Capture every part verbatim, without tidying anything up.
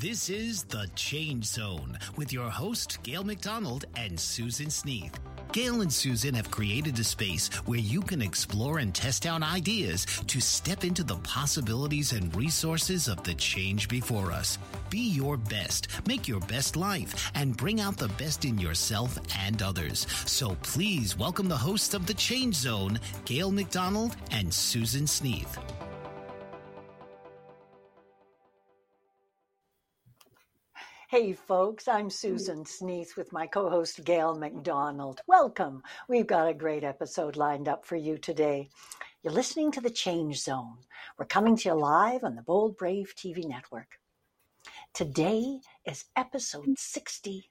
This is The Change Zone with your host, Gail McDonald and Susan Sneath. Gail and Susan have created a space where you can explore and test out ideas to step into the possibilities and resources of the change before us. Be your best, make your best life, and bring out the best in yourself and others. So please welcome the hosts of The Change Zone, Gail McDonald and Susan Sneath. Hey folks, I'm Susan Sneath with my co-host Gail McDonald. Welcome. We've got a great episode lined up for you today. You're listening to The Change Zone. We're coming to you live on the Bold Brave T V Network. Today is episode sixty.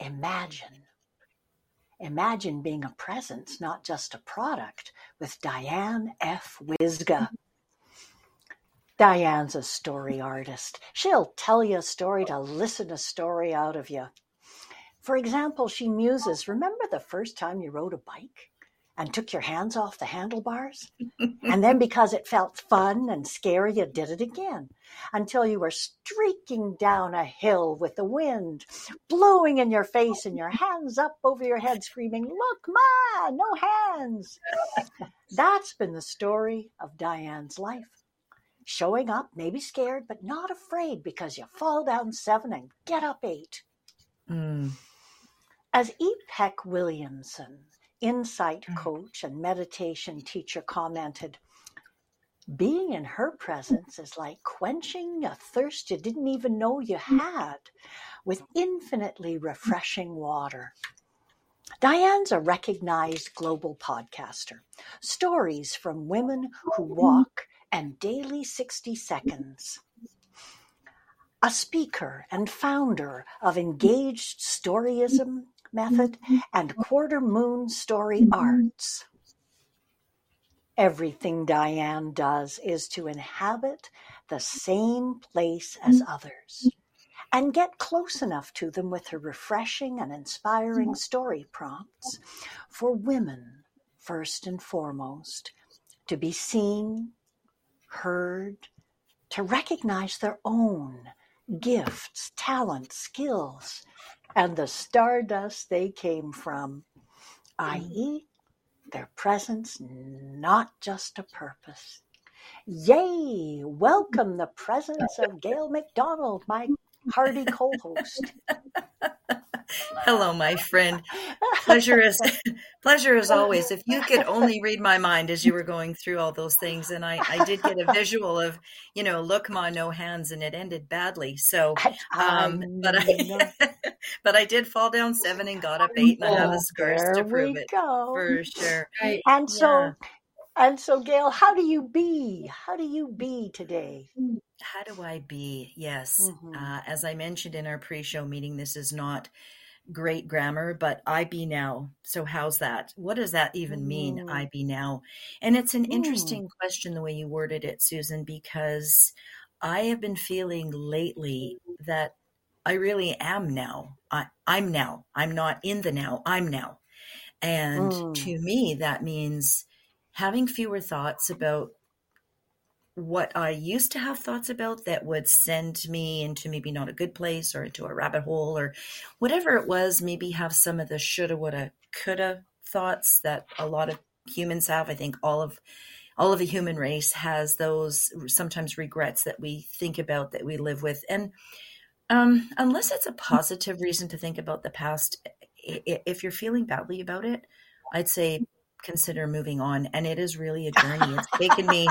Imagine. Imagine being a presence, not just a product, with Diane F. Wyzga. Diane's a story artist. She'll tell you a story to listen a story out of you. For example, she muses, remember the first time you rode a bike and took your hands off the handlebars? And then because it felt fun and scary, you did it again until you were streaking down a hill with the wind blowing in your face and your hands up over your head screaming, look, Ma, no hands. That's been the story of Diane's life. Showing up, maybe scared, but not afraid because you fall down seven and get up eight. Mm. As Ipek Williamson, insight mm. coach and meditation teacher, commented, being in her presence is like quenching a thirst you didn't even know you had with infinitely refreshing water. Diane's a recognized global podcaster. Stories from Women Who Walk and Daily sixty seconds. A speaker and founder of Engaged Storyism Method and Quarter Moon Story Arts. Everything Diane does is to inhabit the same place as others and get close enough to them with her refreshing and inspiring story prompts for women, first and foremost, to be seen, heard, to recognize their own gifts, talents, skills, and the stardust they came from, that is their presence, not just a purpose. Yay! Welcome the presence of Gail McDonald, my hearty co-host. Hello, my friend. Pleasure is pleasure as always. If you could only read my mind as you were going through all those things, and I, I did get a visual of, you know, look, Ma, no hands, and it ended badly. So, um, but I, but I did fall down seven and got up eight, and I have a scarf to prove it for sure. Right. And so, yeah. and so, Gail, how do you be? How do you be today? How do I be? Yes, mm-hmm. uh, as I mentioned in our pre-show meeting, this is not great grammar, but I be now. So how's that? What does that even mean? Mm. I be now. And it's an mm. interesting question, the way you worded it, Susan, because I have been feeling lately that I really am now. I, I'm now. I'm not in the now. I'm now. And mm. to me, that means having fewer thoughts about what I used to have thoughts about that would send me into maybe not a good place or into a rabbit hole or whatever it was, maybe have some of the shoulda, woulda, coulda thoughts that a lot of humans have. I think all of all of the human race has those sometimes regrets that we think about, that we live with. And um, unless it's a positive reason to think about the past, if you're feeling badly about it, I'd say consider moving on. And it is really a journey. It's taken me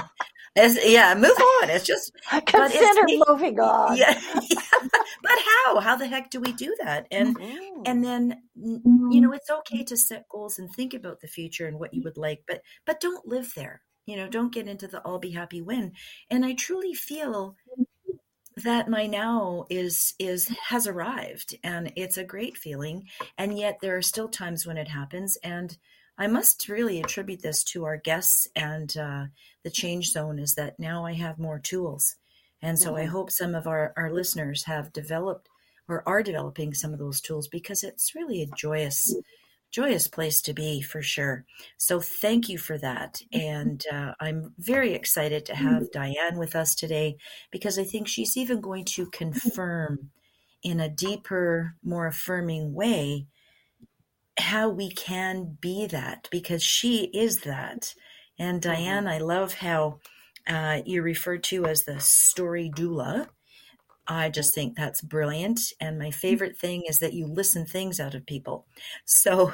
it's, yeah move on it's just consider it's, moving on yeah, yeah. But how how the heck do we do that? And mm-hmm. and then, you know, it's okay to set goals and think about the future and what you would like, but but don't live there, you know. Don't get into the I'll be happy when. And I truly feel that my now is is has arrived, and it's a great feeling. And yet there are still times when it happens, and I must really attribute this to our guests and uh, the Change Zone, is that now I have more tools. And so mm-hmm. I hope some of our, our listeners have developed or are developing some of those tools, because it's really a joyous, joyous place to be, for sure. So thank you for that. And uh, I'm very excited to have mm-hmm. Diane with us today, because I think she's even going to confirm in a deeper, more affirming way how we can be that, because she is that. And Diane, mm-hmm. I love how uh, you're referred to as the story doula. I just think that's brilliant. And my favorite thing is that you listen things out of people. So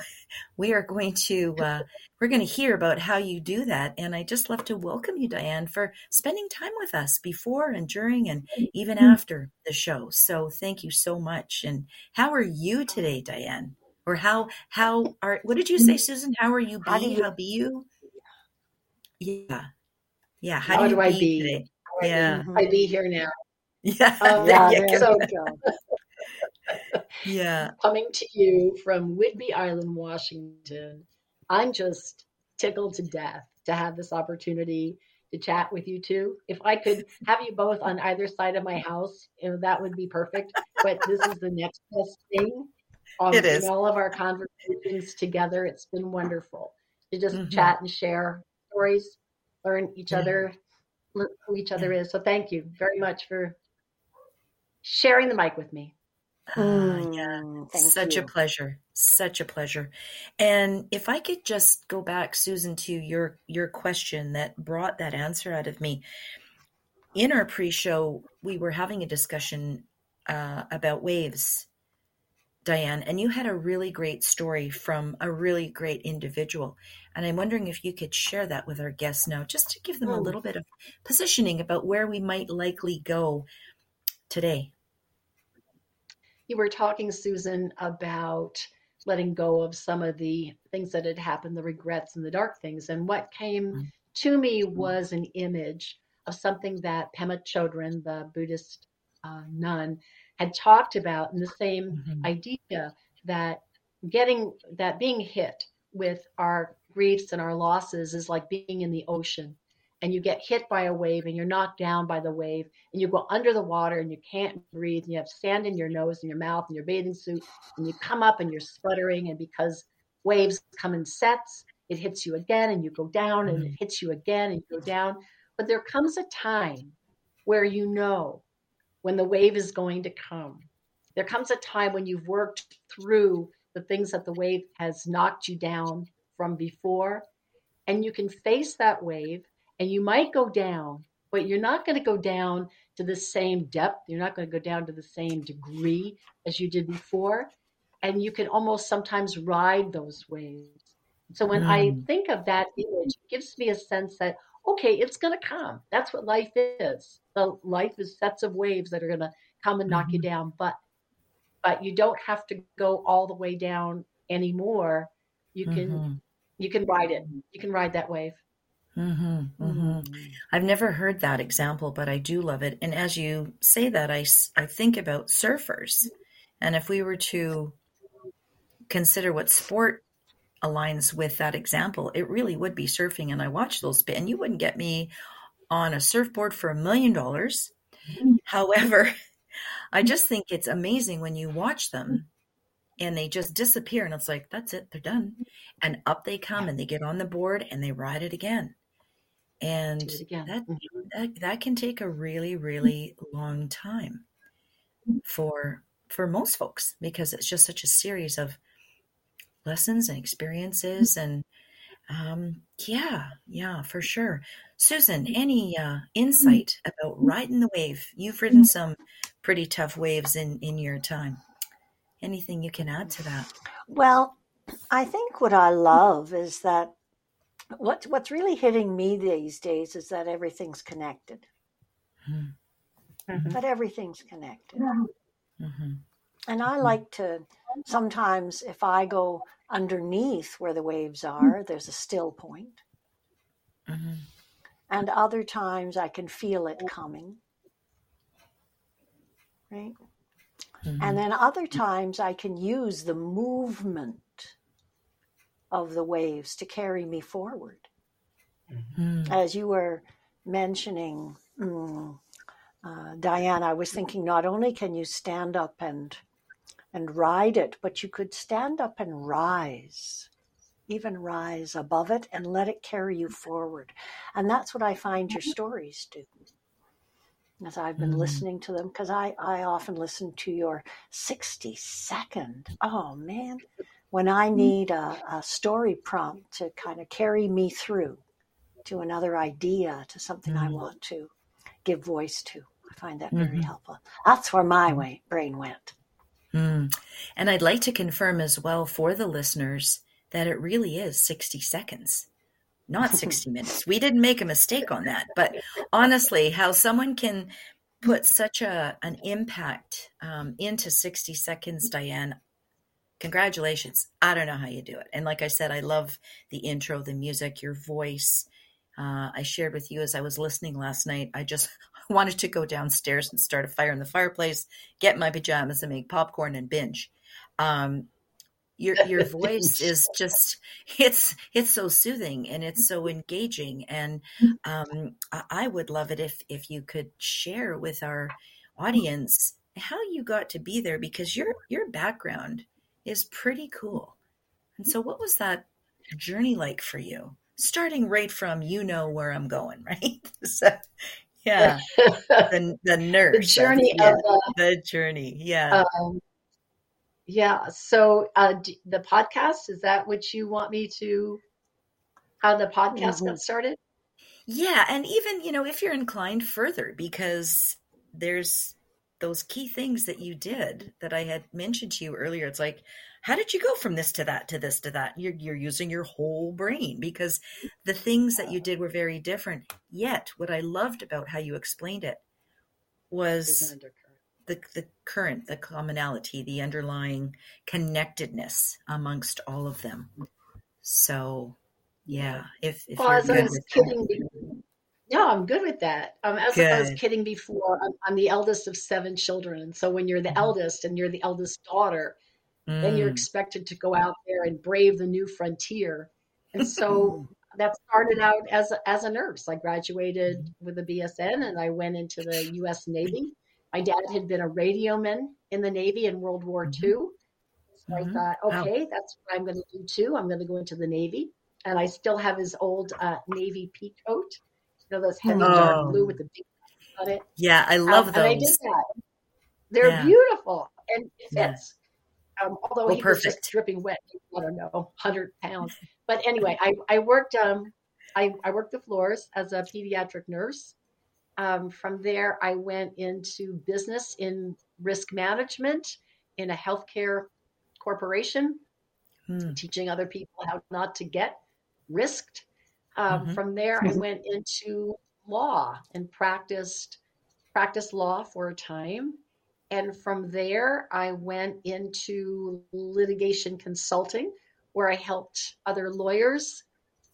we are going to, uh, we're going to hear about how you do that. And I just love to welcome you, Diane, for spending time with us before and during and even mm-hmm. after the show. So thank you so much. And how are you today, Diane? Or how, how are, what did you say, Susan? How are you being? How, do you, how be you? Yeah. Yeah. How, how do, do I be? be? Today? How yeah. I be here now. Yeah. Um, yeah, yeah so good. Yeah. Coming to you from Whitby Island, Washington. I'm just tickled to death to have this opportunity to chat with you two. If I could have you both on either side of my house, you know, that would be perfect. But this is the next best thing. Um, it is. All of our conversations together. It's been wonderful to just mm-hmm. chat and share stories, learn each yeah. other, learn who each other yeah. is. So thank you very much for sharing the mic with me. Uh, yeah, thank such you. a pleasure, such a pleasure. And if I could just go back, Susan, to your your question that brought that answer out of me. In our pre-show, we were having a discussion uh, about waves, Diane, and you had a really great story from a really great individual. And I'm wondering if you could share that with our guests now, just to give them a little bit of positioning about where we might likely go today. You were talking, Susan, about letting go of some of the things that had happened, the regrets and the dark things. And what came mm-hmm. to me was an image of something that Pema Chodron, the Buddhist uh, nun, had talked about, in the same mm-hmm. idea that getting that being hit with our griefs and our losses is like being in the ocean, and you get hit by a wave and you're knocked down by the wave and you go under the water and you can't breathe and you have sand in your nose and your mouth and your bathing suit, and you come up and you're sputtering, and because waves come in sets, it hits you again and you go down mm-hmm. and it hits you again and you go down. But there comes a time where you know when the wave is going to come. There comes a time when you've worked through the things that the wave has knocked you down from before, and you can face that wave, and you might go down, but you're not going to go down to the same depth. You're not going to go down to the same degree as you did before. And you can almost sometimes ride those waves. So when mm. I think of that image, it gives me a sense that, okay, it's going to come. That's what life is. The life is sets of waves that are going to come and knock mm-hmm. you down, but but you don't have to go all the way down anymore. You can mm-hmm. you can ride it. You can ride that wave. Mm-hmm. Mm-hmm. I've never heard that example, but I do love it. And as you say that, I, I think about surfers. And if we were to consider what sport aligns with that example, it really would be surfing. And I watch those, and you wouldn't get me on a surfboard for a million dollars. However, I just think it's amazing when you watch them and they just disappear and it's like, that's it, they're done. And up they come and they get on the board and they ride it again. And Do it again. That, that that can take a really, really long time for for most folks, because it's just such a series of lessons and experiences. And um, yeah, yeah, for sure. Susan, any uh, insight about riding the wave? You've ridden some pretty tough waves in, in your time. Anything you can add to that? Well, I think what I love is that what what's really hitting me these days is that everything's connected. Mm-hmm. But everything's connected. Mm-hmm. And I like to, sometimes if I go underneath where the waves are, there's a still point. Mm-hmm. And other times I can feel it coming. Right? Mm-hmm. And then other times I can use the movement of the waves to carry me forward. Mm-hmm. As you were mentioning, um, uh, Diane, I was thinking not only can you stand up and and ride it, but you could stand up and rise, even rise above it and let it carry you forward. And that's what I find your stories do. As I've been mm-hmm. listening to them, because I, I often listen to your sixty second. Oh, man. When I need a, a story prompt to kind of carry me through to another idea, to something mm-hmm. I want to give voice to. I find that mm-hmm. very helpful. That's where my way, brain went. Mm. And I'd like to confirm as well for the listeners that it really is sixty seconds, not sixty minutes. We didn't make a mistake on that. But honestly, how someone can put such a an impact um, into sixty seconds, Diane, congratulations. I don't know how you do it. And like I said, I love the intro, the music, your voice. Uh, I shared with you as I was listening last night, I just wanted to go downstairs and start a fire in the fireplace, get my pajamas and make popcorn and binge. Um, your your voice is just, it's it's so soothing and it's so engaging. And um, I would love it if if you could share with our audience how you got to be there, because your your background is pretty cool. And so what was that journey like for you? Starting right from, you know where I'm going, right? So, yeah. the, the nurse. The journey. Of, yeah, of, uh, the journey. Yeah. Um, yeah. So uh, d- the podcast, is that what you want me to, how the podcast mm-hmm. got started? Yeah. And even, you know, if you're inclined further, because there's those key things that you did that I had mentioned to you earlier. It's like, how did you go from this to that, to this, to that? You're, you're using your whole brain, because the things that you did were very different. Yet what I loved about how you explained it was the, the current, the commonality, the underlying connectedness amongst all of them. So yeah, if, if well, you're as I was kidding you. No, I'm good with that. Um, as good. I was kidding before, I'm, I'm the eldest of seven children. And so when you're the mm. eldest and you're the eldest daughter, mm. then you're expected to go out there and brave the new frontier. And so that started out as a, as a nurse. I graduated with a B S N and I went into the U S Navy. My dad had been a radioman in the Navy in World War mm-hmm. two. So mm-hmm. I thought, okay, wow. That's what I'm going to do too. I'm going to go into the Navy. And I still have his old uh, Navy pea coat. You know, those heavy oh. dark blue with the big on it. Yeah, I love um, those. And I did that. They're yeah. beautiful. And it fits. Yeah. Um, although well, he perfect. was just dripping wet. I don't know, one hundred pounds. But anyway, I, I worked um, I, I worked the floors as a pediatric nurse. Um, from there, I went into business in risk management in a healthcare corporation, hmm. teaching other people how not to get risked. Um, mm-hmm. From there, I went into law and practiced practiced law for a time. And from there, I went into litigation consulting, where I helped other lawyers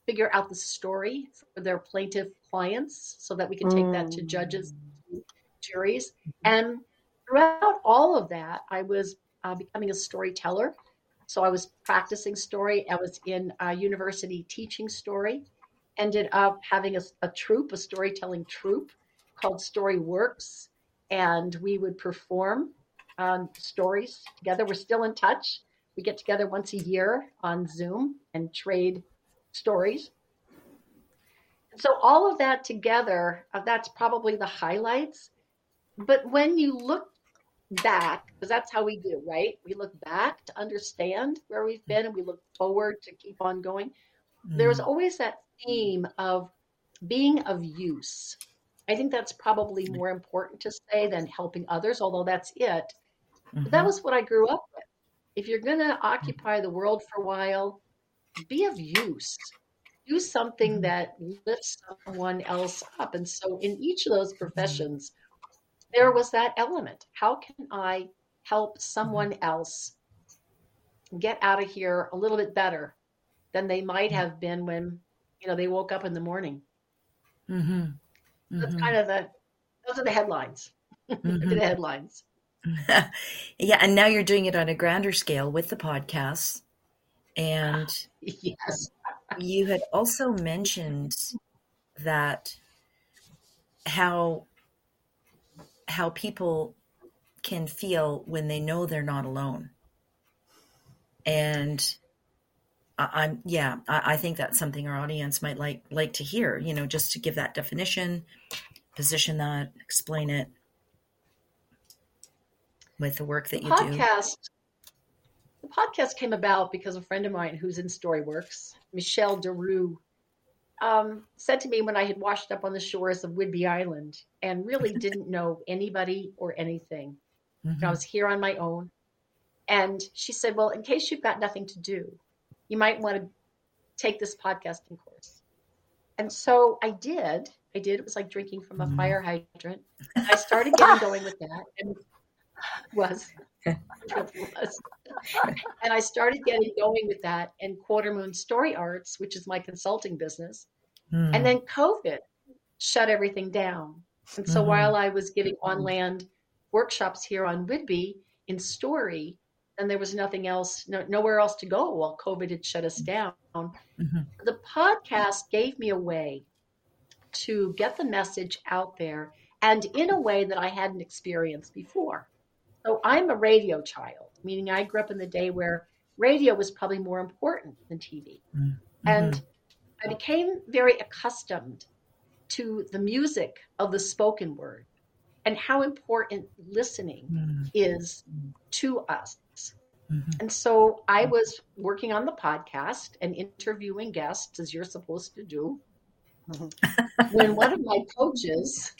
figure out the story for their plaintiff clients so that we could take mm. that to judges, juries. And throughout all of that, I was uh, becoming a storyteller. So I was practicing story. I was in uh, university teaching story. Ended up having a, a troupe, a storytelling troupe called StoryWorks, and we would perform um, stories together. We're still in touch. We get together once a year on Zoom and trade stories. And so all of that together, uh, that's probably the highlights. But when you look back, because that's how we do, right? We look back to understand where we've been, and we look forward to keep on going. Mm. There's always that theme of being of use. I think that's probably more important to say than helping others, although that's it. Mm-hmm. But that was what I grew up with. If you're going to occupy the world for a while, be of use. Do something that lifts someone else up. And so in each of those professions, there was that element. How can I help someone else get out of here a little bit better than they might have been when, you know, they woke up in the morning? Mm-hmm. Mm-hmm. That's kind of the, those are the headlines. Mm-hmm. The headlines. Yeah. And now you're doing it on a grander scale with the podcast. And yes, you had also mentioned that how, how people can feel when they know they're not alone. And I'm, yeah, I, I think that's something our audience might like, like to hear, you know, just to give that definition, position that, explain it with the work that you podcast, do. Podcast. The podcast came about because a friend of mine who's in StoryWorks, Michelle DeRue, um, said to me when I had washed up on the shores of Whitby Island and really didn't know anybody or anything. Mm-hmm. I was here on my own. And she said, well, in case you've got nothing to do, you might want to take this podcasting course. And so I did. I did. It was like drinking from a mm. fire hydrant. I started getting going with that. And was, was. And I started getting going with that and Quarter Moon Story Arts, which is my consulting business. Mm. And then COVID shut everything down. And so mm. while I was giving on-land workshops here on Whitby in story, and there was nothing else, no, nowhere else to go while COVID had shut us down. Mm-hmm. The podcast gave me a way to get the message out there and in a way that I hadn't experienced before. So I'm a radio child, meaning I grew up in the day where radio was probably more important than T V. Mm-hmm. And I became very accustomed to the music of the spoken word and how important listening mm-hmm. is to us. And so I was working on the podcast and interviewing guests, as you're supposed to do, when one of my coaches,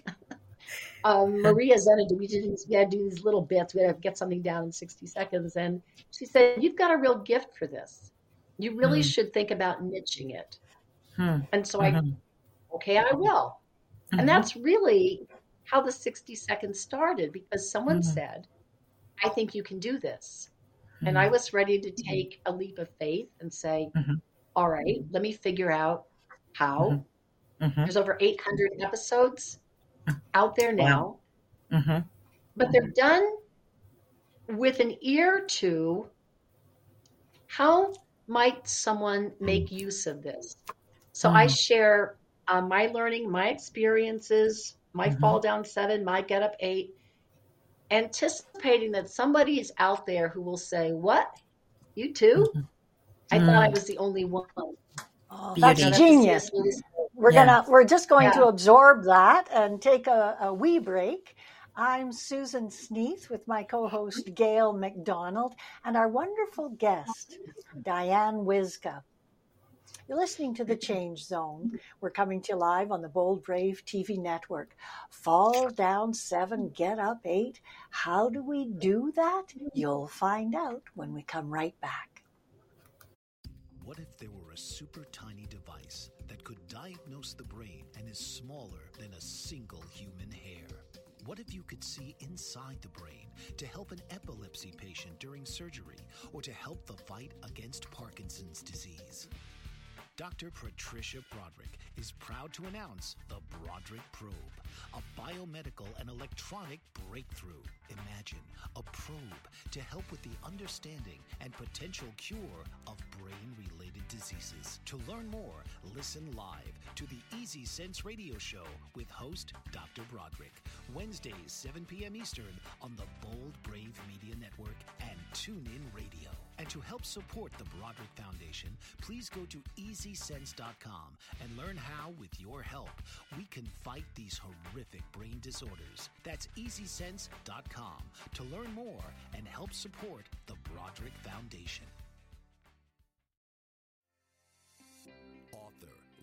um, Maria Zenadu, we did, we had to do these little bits. We had to get something down in sixty seconds. And she said, you've got a real gift for this. You really mm. should think about niching it. Hmm. And so mm-hmm. I, okay, I will. Mm-hmm. And that's really how the sixty seconds started, because someone mm-hmm. said, I think you can do this. And I was ready to take a leap of faith and say, mm-hmm. all right, let me figure out how. Mm-hmm. There's over eight hundred episodes out there now. Wow. Mm-hmm. But they're done with an ear to how might someone make use of this? So mm-hmm. I share uh, my learning, my experiences, my mm-hmm. fall down seven, my get up eight, anticipating that somebody is out there who will say, what? You too? Mm-hmm. I mm. thought I was the only one. Oh, that's genius. We're yeah. gonna we're just going yeah. to absorb that and take a, a wee break. I'm Susan Sneath with my co-host Gail McDonald and our wonderful guest, Diane Wyzga. You're listening to The Change Zone. We're coming to you live on the Bold Brave T V Network. Fall down seven, get up eight. How do we do that? You'll find out when we come right back. What if there were a super tiny device that could diagnose the brain and is smaller than a single human hair? What if you could see inside the brain to help an epilepsy patient during surgery or to help the fight against Parkinson's disease? Doctor Patricia Broderick is proud to announce the Broderick Probe, a biomedical and electronic breakthrough. Imagine a probe to help with the understanding and potential cure of brain-related diseases. To learn more, listen live to the Easy Sense Radio Show with host Doctor Broderick, Wednesdays, seven p.m. Eastern on the Bold Brave Media Network and TuneIn Radio. And to help support the Broderick Foundation, please go to Easy Sense dot com and learn how, with your help, we can fight these horrific brain disorders. That's Easy Sense dot com to learn more and help support the Broderick Foundation. Author,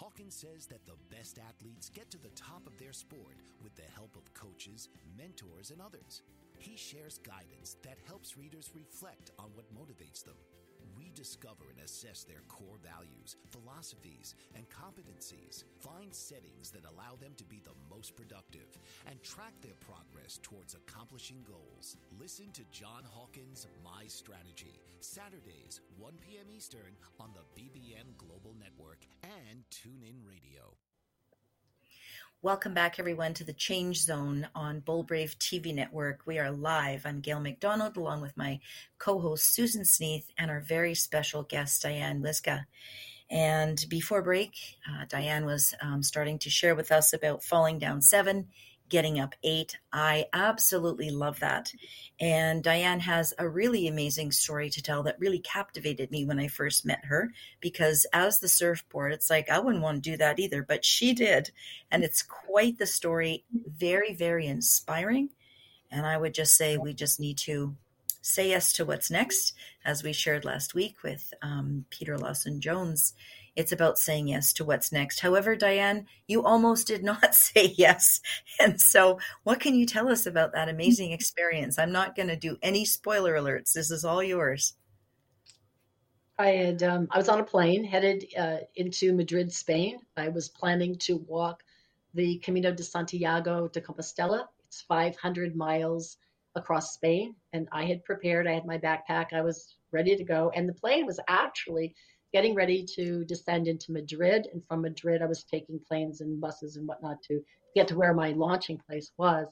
Hawkins says that the best athletes get to the top of their sport with the help of coaches, mentors, and others. He shares guidance that helps readers reflect on what motivates them, rediscover and assess their core values, philosophies, and competencies, find settings that allow them to be the most productive, and track their progress towards accomplishing goals. Listen to John Hawkins' My Strategy, Saturdays, one p.m. Eastern on the B B M Global Network and TuneIn Radio. Welcome back, everyone, to the Change Zone on Bold Brave T V Network. We are live. I'm Gail McDonald, along with my co-host Susan Sneath and our very special guest Diane Wyzga. And before break, uh, Diane was um, starting to share with us about falling down seven, getting up eight. I absolutely love that. And Diane has a really amazing story to tell that really captivated me when I first met her, because as the surfboard, it's like, I wouldn't want to do that either, but she did. And it's quite the story. Very, very inspiring. And I would just say, we just need to say yes to what's next. As we shared last week with um, Peter Lawson-Jones, it's about saying yes to what's next. However, Diane, you almost did not say yes. And so what can you tell us about that amazing experience? I'm not going to do any spoiler alerts. This is all yours. I had um, I was on a plane headed uh, into Madrid, Spain. I was planning to walk the Camino de Santiago de Compostela. It's five hundred miles across Spain, and I had prepared. I had my backpack. I was ready to go, and the plane was actually getting ready to descend into Madrid, and from Madrid I was taking planes and buses and whatnot to get to where my launching place was.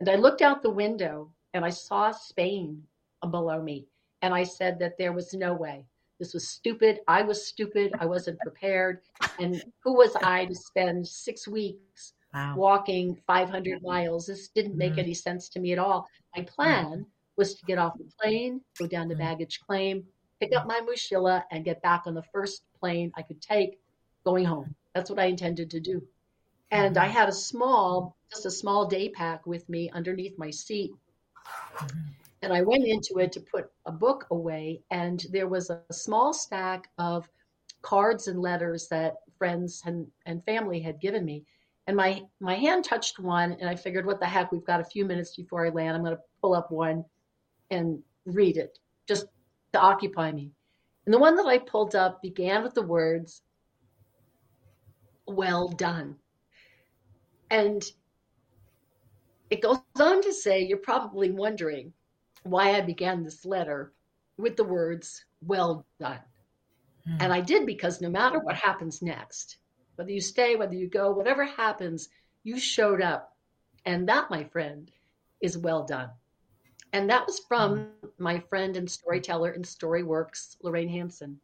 And I looked out the window and I saw Spain below me, and I said that there was no way. This was stupid. I was stupid. I wasn't prepared. And who was I to spend six weeks Wow. walking five hundred miles? This didn't make mm-hmm. any sense to me at all. My plan was to get off the plane, go down to baggage claim, pick up my mochila, and get back on the first plane I could take going home. That's what I intended to do. And I had a small, just a small day pack with me underneath my seat. And I went into it to put a book away, and there was a small stack of cards and letters that friends and, and family had given me. And my, my hand touched one, and I figured, what the heck, we've got a few minutes before I land. I'm going to pull up one and read it just to occupy me. And the one that I pulled up began with the words, "Well done." And it goes on to say, you're probably wondering why I began this letter with the words, "Well done." Hmm. And I did, because no matter what happens next, whether you stay, whether you go, whatever happens, you showed up. And that, my friend, is well done. And that was from my friend and storyteller in StoryWorks, Lorraine Hampson.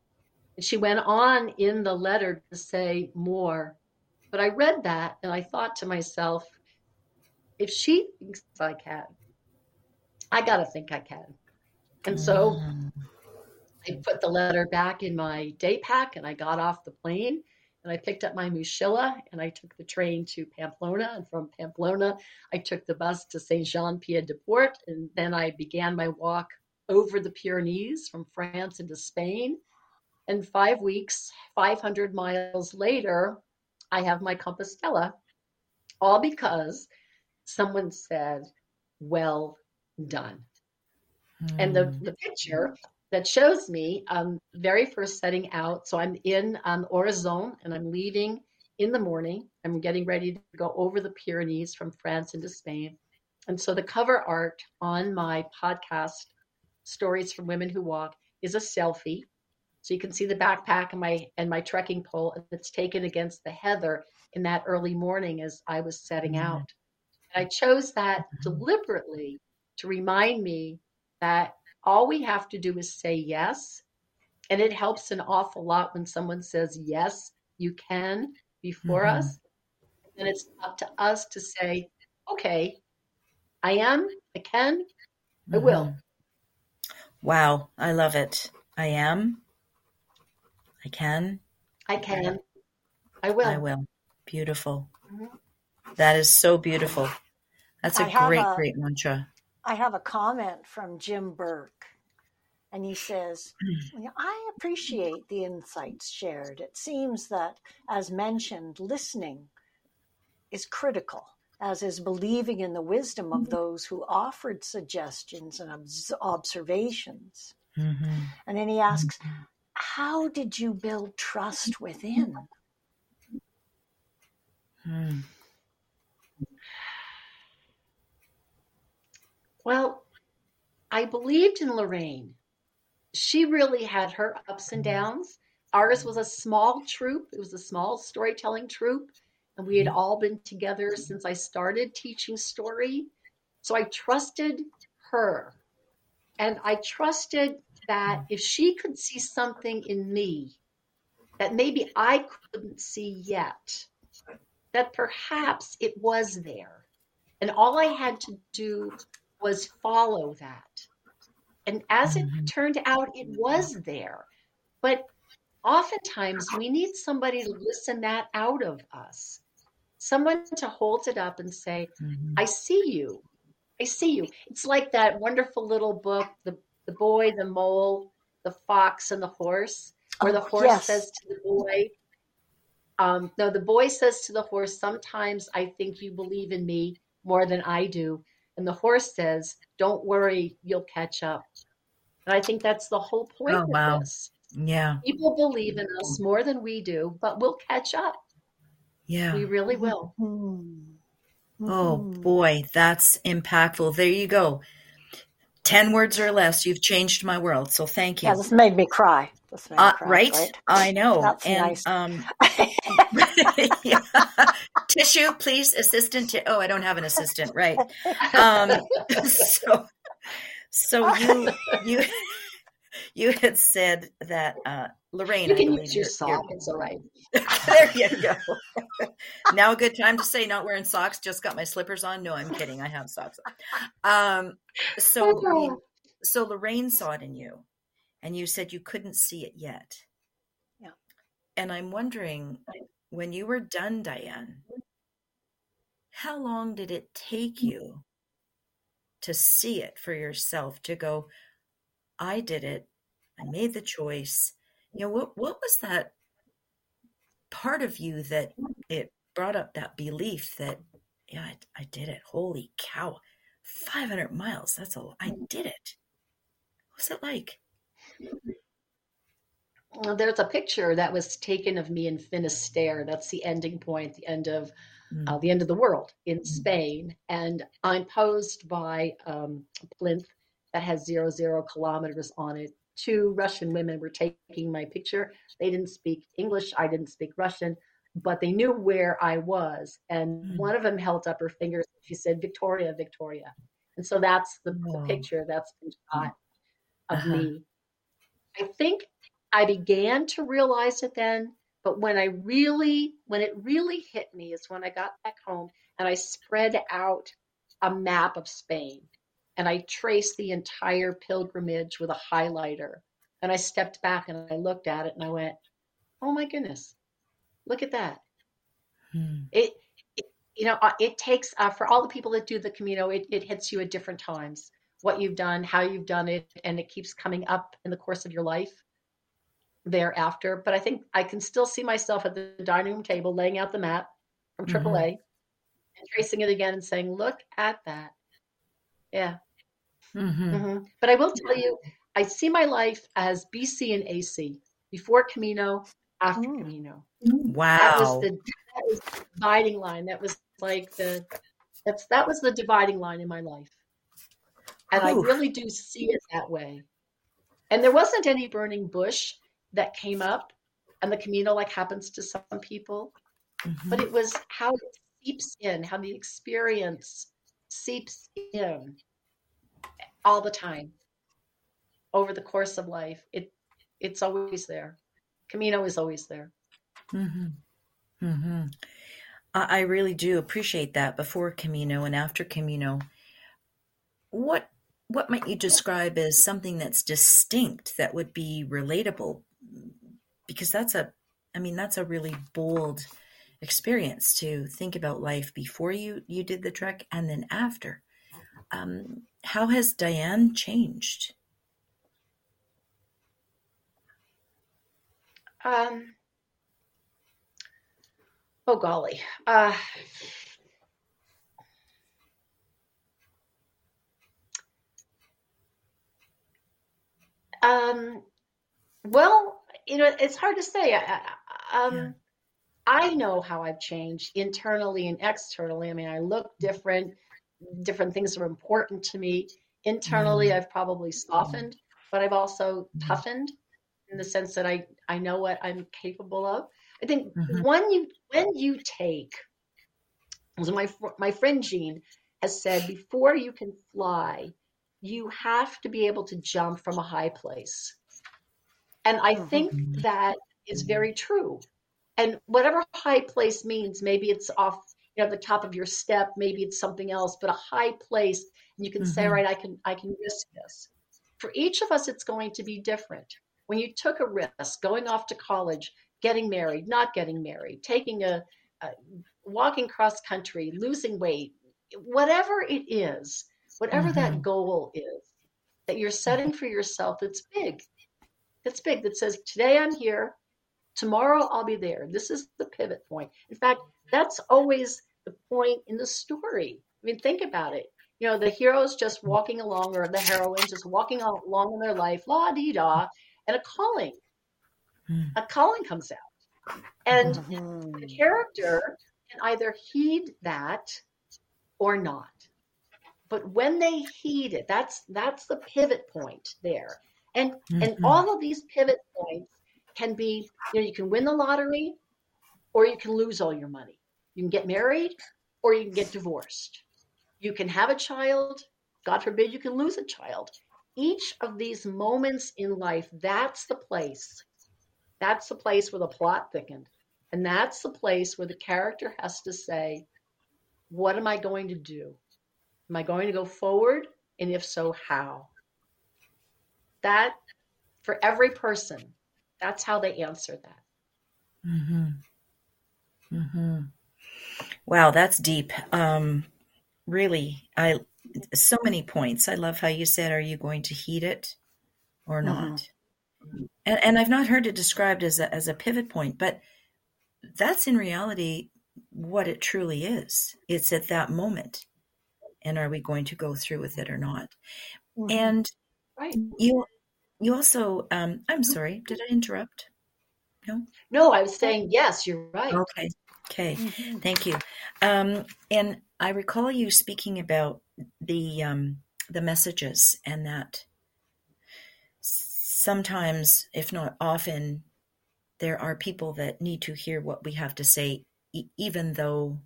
And she went on in the letter to say more. But I read that and I thought to myself, if she thinks I can, I got to think I can. And so I put the letter back in my day pack and I got off the plane. And I picked up my mochila and I took the train to Pamplona. And from Pamplona, I took the bus to Saint Jean Pied de Port. And then I began my walk over the Pyrenees from France into Spain. And five weeks, five hundred miles later, I have my Compostela, all because someone said, "Well done." Mm. And the, the picture that shows me um, very first setting out. So I'm in um, Orizon, and I'm leaving in the morning. I'm getting ready to go over the Pyrenees from France into Spain. And so the cover art on my podcast, Stories from Women Who Walk, is a selfie. So you can see the backpack and my and my trekking pole, and it's taken against the heather in that early morning as I was setting mm-hmm. out. And I chose that deliberately to remind me that all we have to do is say yes. And it helps an awful lot when someone says, yes, you can, before mm-hmm. us. And it's up to us to say, okay, I am, I can, mm-hmm. I will. Wow. I love it. I am. I can. I can. I will. I will. Beautiful. Mm-hmm. That is so beautiful. That's a great, a, great mantra. I have a comment from Jim Burke, and he says, I appreciate the insights shared. It seems that, as mentioned, listening is critical, as is believing in the wisdom of those who offered suggestions and observations. Mm-hmm. And then he asks, how did you build trust within? Hmm. Well, I believed in Lorraine. She really had her ups and downs. Ours was a small troupe. It was a small storytelling troupe. And we had all been together since I started teaching story. So I trusted her. And I trusted that if she could see something in me that maybe I couldn't see yet, that perhaps it was there. And all I had to do was follow that. And as it turned out, it was there. But oftentimes we need somebody to listen that out of us, someone to hold it up and say, mm-hmm. I see you. I see you. It's like that wonderful little book, the The boy, the mole, the fox, and the horse, where the horse yes. says to the boy, um, no, the boy says to the horse, sometimes I think you believe in me more than I do. And the horse says, don't worry, you'll catch up. And I think that's the whole point oh, of wow. this. Yeah. People believe in us more than we do, but we'll catch up. Yeah. We really will. Mm-hmm. Oh, boy, that's impactful. There you go. Ten words or less, you've changed my world. So thank you. Yeah, this made me cry. This made uh, me cry right? right? I know. That's and, nice. Um, yeah. Tissue, please, assistant. T- oh, I don't have an assistant. Right. Um, so, so you you you had said that uh, Lorraine. You can I use your sock. It's all right. There you go. Now a good time to say not wearing socks. Just got my slippers on. No, I'm kidding. I have socks on. Um, so, okay. so Lorraine saw it in you, and you said you couldn't see it yet. Yeah. And I'm wondering, when you were done, Diane, how long did it take you to see it for yourself? To go, I did it. I made the choice. You know, what? What was that part of you that it brought up that belief that, yeah, I, I did it. Holy cow. five hundred miles. That's all. I did it. What's it like? Well, there's a picture that was taken of me in Finisterre. That's the ending point, the end of mm. uh, the end of the world in Spain. And I'm posed by um, a plinth that has zero, zero kilometers on it. Two Russian women were taking my picture. They didn't speak English. I didn't speak Russian, but they knew where I was. And mm-hmm. one of them held up her fingers. She said, Victoria, Victoria. And so that's the, oh. the picture that's been shot of uh-huh. me. I think I began to realize it then, but when I really, when it really hit me is when I got back home and I spread out a map of Spain. And I traced the entire pilgrimage with a highlighter. And I stepped back and I looked at it and I went, oh my goodness, look at that. Hmm. It, it, you know, it takes, uh, for all the people that do the Camino, it, it hits you at different times, what you've done, how you've done it, and it keeps coming up in the course of your life thereafter. But I think I can still see myself at the dining room table, laying out the map from triple A mm-hmm. and tracing it again and saying, look at that. Yeah. Mm-hmm. Mm-hmm. But I will tell you, I see my life as B C and A C, before Camino, after mm. Camino. Wow. That was, the, that was the dividing line. That was like the, that's, that was the dividing line in my life. And Ooh. I really do see it that way. And there wasn't any burning bush that came up, and the Camino like happens to some people, mm-hmm. but it was how it seeps in, how the experience seeps in all the time over the course of life. It, it's always there. Camino is always there. Mm-hmm. Mm-hmm. I really do appreciate that before Camino and after Camino. What, what might you describe as something that's distinct that would be relatable? Because that's a, I mean, that's a really bold experience to think about life before you, you did the trek and then after. Um, how has Diane changed? Um, oh, golly. Uh, um, well, you know, it's hard to say. I, I, um, yeah. I know how I've changed internally and externally. I mean, I look different. Different things are important to me. Internally, I've probably softened, but I've also toughened in the sense that I, I know what I'm capable of. I think mm-hmm. when you when you take, as my my friend Jean has said, before you can fly, you have to be able to jump from a high place. And I think that is very true. And whatever high place means, maybe it's off, you know, the top of your step, maybe it's something else, but a high place, and you can mm-hmm. say, all right, I can, I can risk this. For each of us, it's going to be different. When you took a risk, going off to college, getting married, not getting married, taking a, a walking cross country, losing weight, whatever it is, whatever mm-hmm. that goal is that you're setting for yourself, it's big. It's big. That says, today I'm here. Tomorrow I'll be there. This is the pivot point. In fact, that's always the point in the story. I mean, think about it. You know, the hero's just walking along, or the heroine just walking along in their life, la-dee-da, and a calling. Hmm. A calling comes out. And mm-hmm. the character can either heed that or not. But when they heed it, that's that's the pivot point there. And mm-hmm. and all of these pivot points can be, you know, you can win the lottery or you can lose all your money. You can get married or you can get divorced. You can have a child. God forbid you can lose a child. Each of these moments in life, that's the place. That's the place where the plot thickened. And that's the place where the character has to say, what am I going to do? Am I going to go forward? And if so, how? That, for every person, that's how they answer that. Mm-hmm. Mm-hmm. Wow, that's deep. Um, really, I so many points. I love how you said, are you going to heed it or not? Mm-hmm. And, and I've not heard it described as a, as a pivot point, but that's in reality what it truly is. It's at that moment. And are we going to go through with it or not? Mm-hmm. And right. you... You also, um, I'm sorry, did I interrupt? No? No, I was saying, yes, you're right. Okay. Okay. Mm-hmm. Thank you. Um, and I recall you speaking about the, um, the messages, and that sometimes, if not often, there are people that need to hear what we have to say, e- even though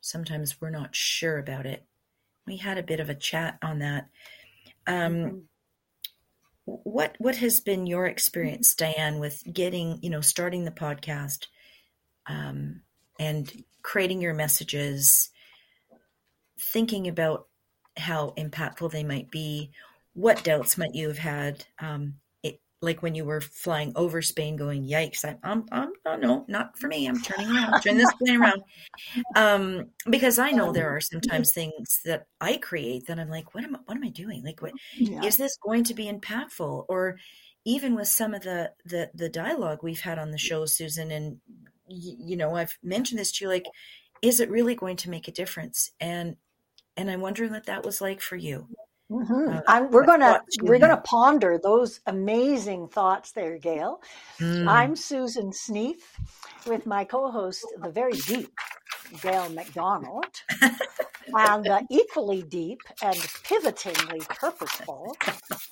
sometimes we're not sure about it. We had a bit of a chat on that. Um, mm-hmm. What what has been your experience, Diane, with getting, you know, starting the podcast um, and creating your messages, thinking about how impactful they might be? What doubts might you have had? Um, it, like when you were flying over Spain going, yikes, I, I'm, I'm, oh no, not for me. I'm turning around, turn this plane around. Um, because I know there are sometimes things that I create that I'm like, what am I, what am I doing? Like, what yeah. is this going to be impactful? Or even with some of the, the, the dialogue we've had on the show, Susan, and y- you know, I've mentioned this to you, like, is it really going to make a difference? And, and I'm wondering what that was like for you. Mm-hmm. Uh, I'm, we're gonna we're gonna ponder those amazing thoughts there, Gail. Mm. I'm Susan Sneath with my co-host, the very deep Gail McDonald, and the equally deep and pivotingly purposeful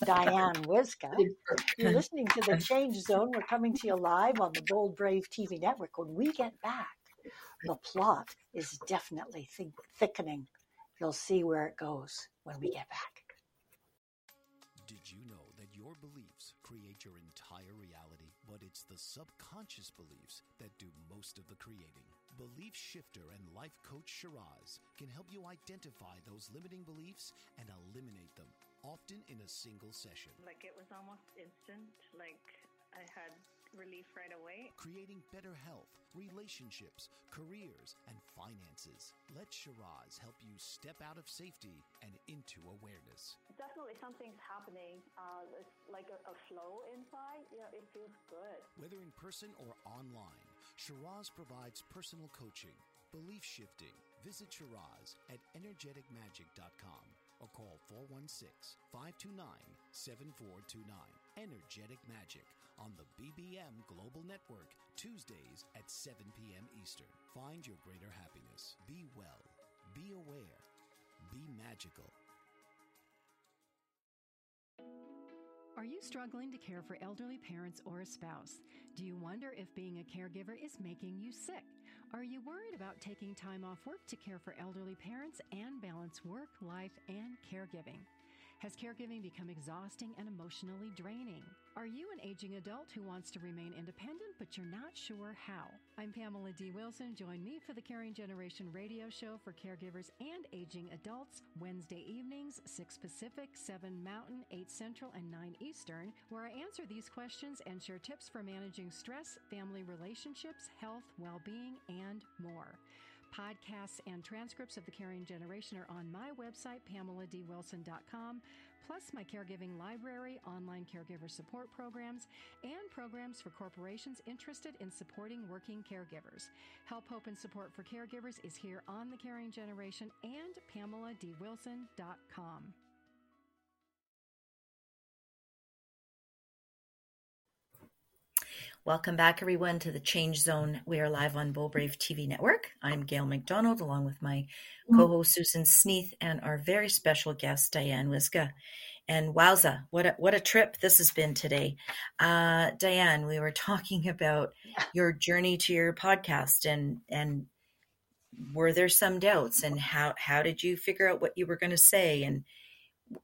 Diane Wyzga. You're listening to The Change Zone. We're coming to you live on the Bold Brave T V Network. When we get back, the plot is definitely th- thickening. You'll see where it goes when we get back. Did you know that your beliefs create your entire reality, but it's the subconscious beliefs that do most of the creating? Belief shifter and life coach Shiraz can help you identify those limiting beliefs and eliminate them, often in a single session. Like it was almost instant, like I had relief right away. Creating better health, relationships, careers, and finances. Let Shiraz help you step out of safety and into awareness. Definitely something's happening. Uh, it's like a, a flow inside. Yeah, it feels good. Whether in person or online, Shiraz provides personal coaching, belief shifting. Visit Shiraz at energetic magic dot com or call four one six, five two nine, seven four two nine. Energetic Magic on the B B M Global Network, Tuesdays at seven p.m. Eastern. Find your greater happiness. Be well. Be aware. Be magical. Are you struggling to care for elderly parents or a spouse? Do you wonder if being a caregiver is making you sick? Are you worried about taking time off work to care for elderly parents and balance work, life, and caregiving? Has caregiving become exhausting and emotionally draining? Are you an aging adult who wants to remain independent, but you're not sure how? I'm Pamela D. Wilson. Join me for the Caring Generation radio show for caregivers and aging adults, Wednesday evenings, six Pacific, seven Mountain, eight Central, and nine Eastern, where I answer these questions and share tips for managing stress, family relationships, health, well-being, and more. Podcasts and transcripts of the Caring Generation are on my website, Pamela D Wilson dot com, plus my caregiving library, online caregiver support programs, and programs for corporations interested in supporting working caregivers. Help, hope, and support for caregivers is here on the Caring Generation and Pamela D Wilson dot com. Welcome back, everyone, to The Change Zone. We are live on Bold Brave T V Network. I'm Gail McDonald, along with my co-host Susan Sneath and our very special guest, Diane Wyzga. And wowza, what a, what a trip this has been today. Uh, Diane, we were talking about your journey to your podcast, and and were there some doubts, and how, how did you figure out what you were going to say? And,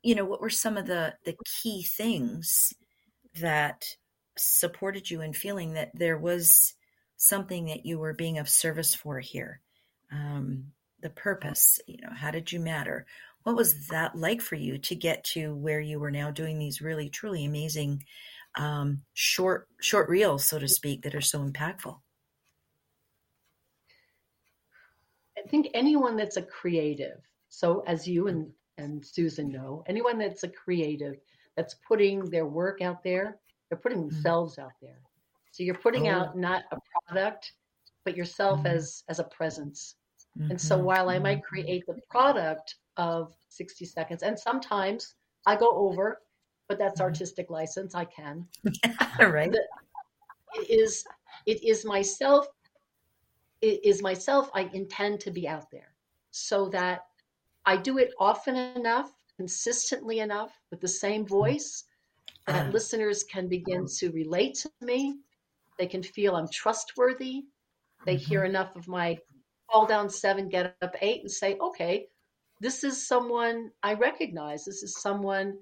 you know, what were some of the, the key things that supported you in feeling that there was something that you were being of service for here? Um, the purpose, you know, how did you matter? What was that like for you to get to where you were now doing these really, truly amazing um, short, short reels, so to speak, that are so impactful? I think anyone that's a creative, so as you and, and Susan know, anyone that's a creative, that's putting their work out there, they're putting themselves out there. So you're putting oh. out not a product, but yourself mm-hmm. as, as a presence. Mm-hmm. And so while I might create the product of sixty seconds, and sometimes I go over, but that's artistic license. I can. Yeah, right. The, it is, it is myself. It is myself. I intend to be out there so that I do it often enough, consistently enough, with the same voice, that uh, listeners can begin to relate to me. They can feel I'm trustworthy. They mm-hmm. hear enough of my fall down seven, get up eight, and say, okay, this is someone I recognize. This is someone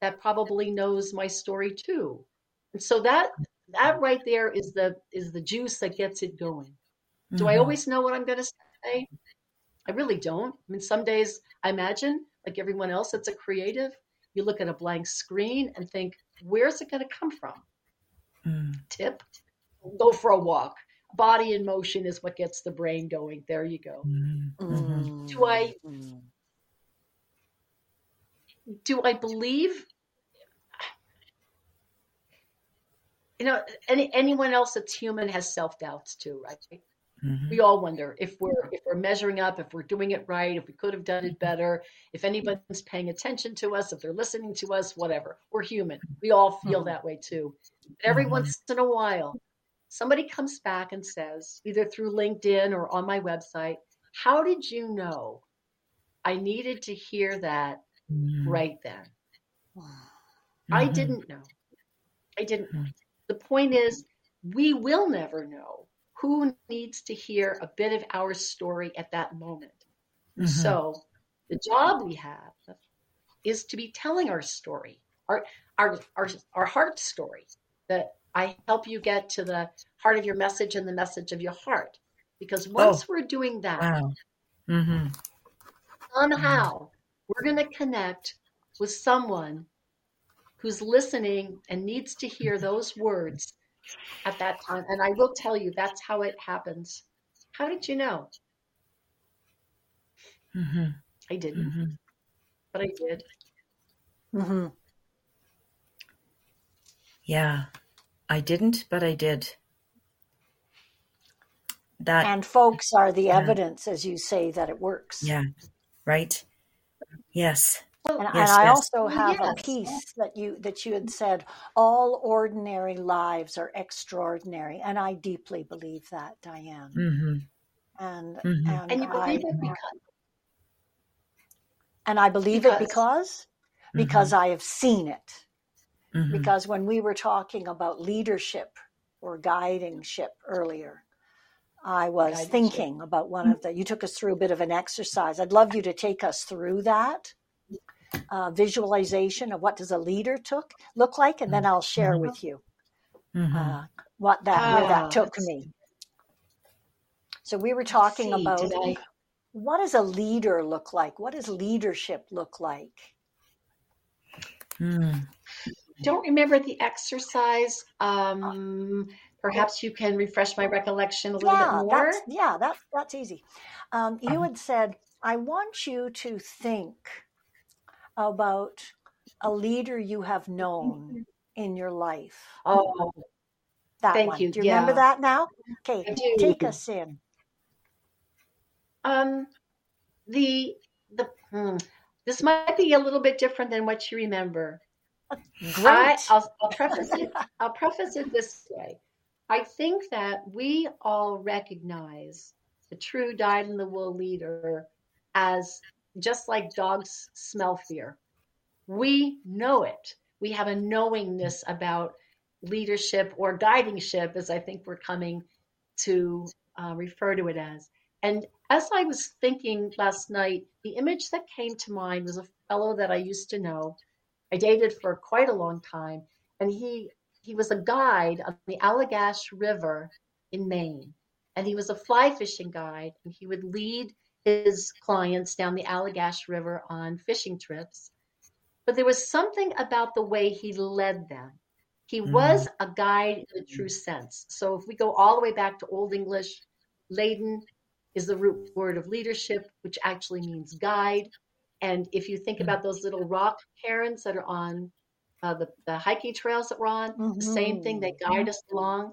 that probably knows my story too. And so that that right there is the is the juice that gets it going. Mm-hmm. Do I always know what I'm going to say? I really don't. I mean, some days I imagine, like everyone else that's a creative, you look at a blank screen and think, where's it going to come from? Mm. Tip, go for a walk. Body in motion is what gets the brain going. There you go. Mm. Do I, do I believe, you know, any, anyone else that's human has self-doubts too, right? Mm-hmm. We all wonder if we're if we're measuring up, if we're doing it right, if we could have done it better, if anybody's paying attention to us, if they're listening to us, whatever. We're human. We all feel mm-hmm. that way too. But every mm-hmm. once in a while, somebody comes back and says, either through LinkedIn or on my website, how did you know? I needed to hear that mm-hmm. right then. Mm-hmm. I didn't know. I didn't know. The point is, we will never know who needs to hear a bit of our story at that moment. Mm-hmm. So the job we have is to be telling our story, our, our, our, our heart story, that I help you get to the heart of your message and the message of your heart. Because once oh, we're doing that, wow. mm-hmm. somehow mm-hmm. we're going to connect with someone who's listening and needs to hear those words at that time. And I will tell you, that's how it happens. How did you know? Mm-hmm. I didn't, mm-hmm. but I did. Mm-hmm. Yeah, I didn't, but I did. That and folks are the yeah. evidence, as you say, that it works. Yeah, right. Yes. And, yes, and I yes. also have yes. a piece that you that you had said, all ordinary lives are extraordinary. And I deeply believe that, Diane. Mm-hmm. And, mm-hmm. and and you I, believe it because? And I believe because. it because? Mm-hmm. Because I have seen it. Mm-hmm. Because when we were talking about leadership or guiding ship earlier, I was guiding thinking ship. about one of the, you took us through a bit of an exercise. I'd love you to take us through that. Uh, visualization of what does a leader took look like, and then I'll share with you mm-hmm. uh, what that ah, where that took me. So we were talking see, about I... what does a leader look like? What does leadership look like? Mm. Don't remember the exercise. Um, perhaps you can refresh my recollection a little yeah, bit more. That's, yeah, that, that's easy. Um, you um. had said, I want you to think about a leader you have known in your life. Oh, that thank one. you. Do you yeah. remember that now? Okay, take us in. Um, the the hmm, this might be a little bit different than what you remember. Great. I, I'll, I'll preface it. I'll preface it this way. I think that we all recognize the true dyed-in-the-wool leader as. Just like dogs smell fear. We know it. We have a knowingness about leadership or guiding ship, as I think we're coming to uh, refer to it as. And as I was thinking last night, the image that came to mind was a fellow that I used to know. I dated for quite a long time. And he, he was a guide on the Allagash River in Maine. And he was a fly fishing guide. And he would lead his clients down the Allagash River on fishing trips. But there was something about the way he led them. He mm. was a guide in the true sense. So if we go all the way back to Old English, Leiden is the root word of leadership, which actually means guide. And if you think mm. about those little rock cairns that are on uh, the, the hiking trails that we're on, mm-hmm. the same thing, they guide us along.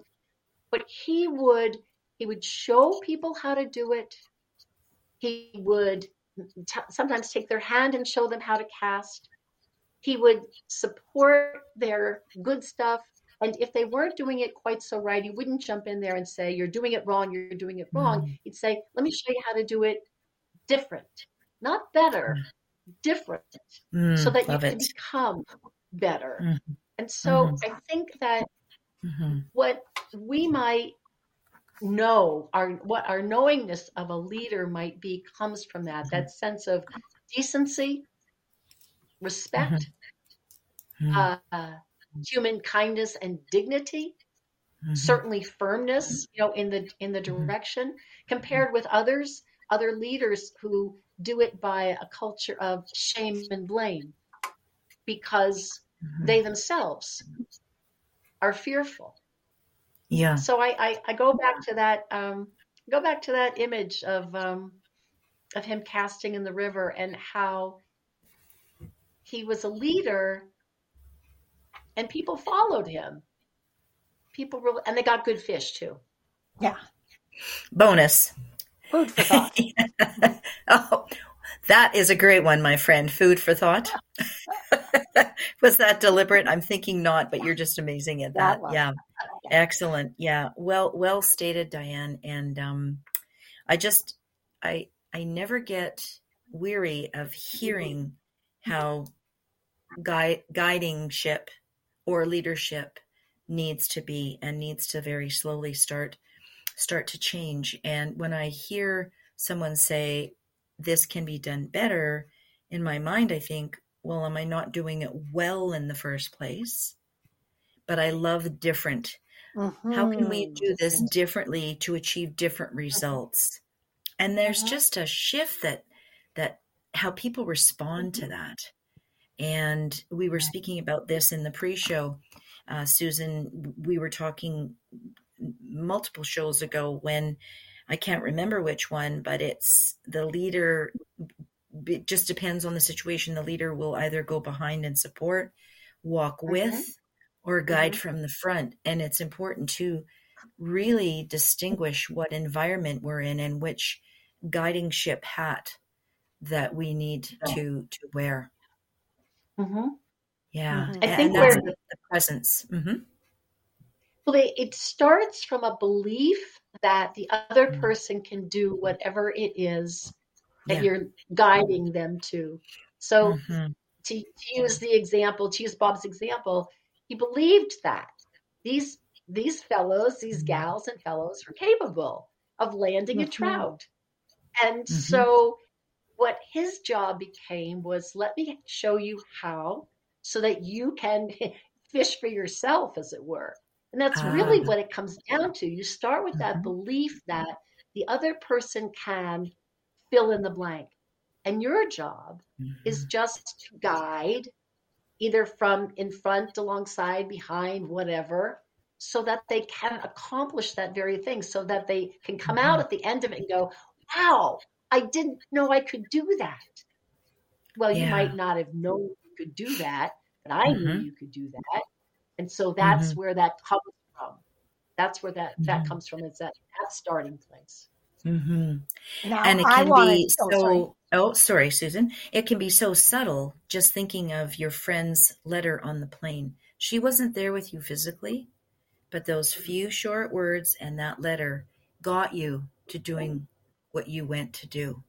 But he would he would show people how to do it. He would t- sometimes take their hand and show them how to cast. He would support their good stuff. And if they weren't doing it quite so right, he wouldn't jump in there and say, you're doing it wrong, you're doing it wrong. Mm-hmm. He'd say, let me show you how to do it different, not better, mm-hmm. different, mm, so that you can it. become better. Mm-hmm. And so mm-hmm. I think that mm-hmm. what we might know our what our knowingness of a leader might be comes from that that sense of decency, respect, mm-hmm. uh, human kindness and dignity, mm-hmm. certainly firmness, you know, in the in the direction compared with others, other leaders who do it by a culture of shame and blame because mm-hmm. they themselves are fearful. Yeah. So I, I, I go back to that um, go back to that image of um, of him casting in the river and how he was a leader, and people followed him. People really, and they got good fish too. Yeah. Bonus. Food for thought. Oh, that is a great one, my friend. Food for thought. Was that deliberate? I'm thinking not, but you're just amazing at that. that yeah. Excellent. Yeah. Well, well stated, Diane. And um, I just, I, I never get weary of hearing how gui- guiding ship or leadership needs to be and needs to very slowly start start to change. And when I hear someone say, this can be done better, in my mind, I think, well, am I not doing it well in the first place? But I love different. Mm-hmm. How can we do this differently to achieve different results? And there's mm-hmm. just a shift that, that how people respond mm-hmm. to that. And we were speaking about this in the pre-show, uh, Susan, we were talking multiple shows ago when I can't remember which one, but it's the leader, it just depends on the situation. The leader will either go behind and support, walk okay. with, or guide mm-hmm. from the front. And it's important to really distinguish what environment we're in and which guiding ship hat that we need oh. to, to wear. Mm-hmm. Yeah. Mm-hmm. I and think that's the presence. Mm-hmm. Well, it, it starts from a belief that the other person can do whatever it is that yeah. you're guiding them to. So mm-hmm. to, to use the example, to use Bob's example, he believed that these these fellows, these gals and fellows were capable of landing mm-hmm. a trout. And mm-hmm. so what his job became was, let me show you how so that you can fish for yourself, as it were. And that's really um, what it comes down to. You start with that belief that the other person can fill in the blank. And your job mm-hmm. is just to guide, either from in front, alongside, behind, whatever, so that they can accomplish that very thing, so that they can come mm-hmm. out at the end of it and go, wow, I didn't know I could do that. Well, yeah. you might not have known you could do that, but I mm-hmm. knew you could do that. And so that's mm-hmm. where that comes from. That's where that, that mm-hmm. comes from, is that, that starting place. Mm-hmm. Now, and it can wanted, be so, oh sorry. oh, sorry, Susan. It can be so subtle, just thinking of your friend's letter on the plane. She wasn't there with you physically, but those few short words and that letter got you to doing mm-hmm. what you went to do.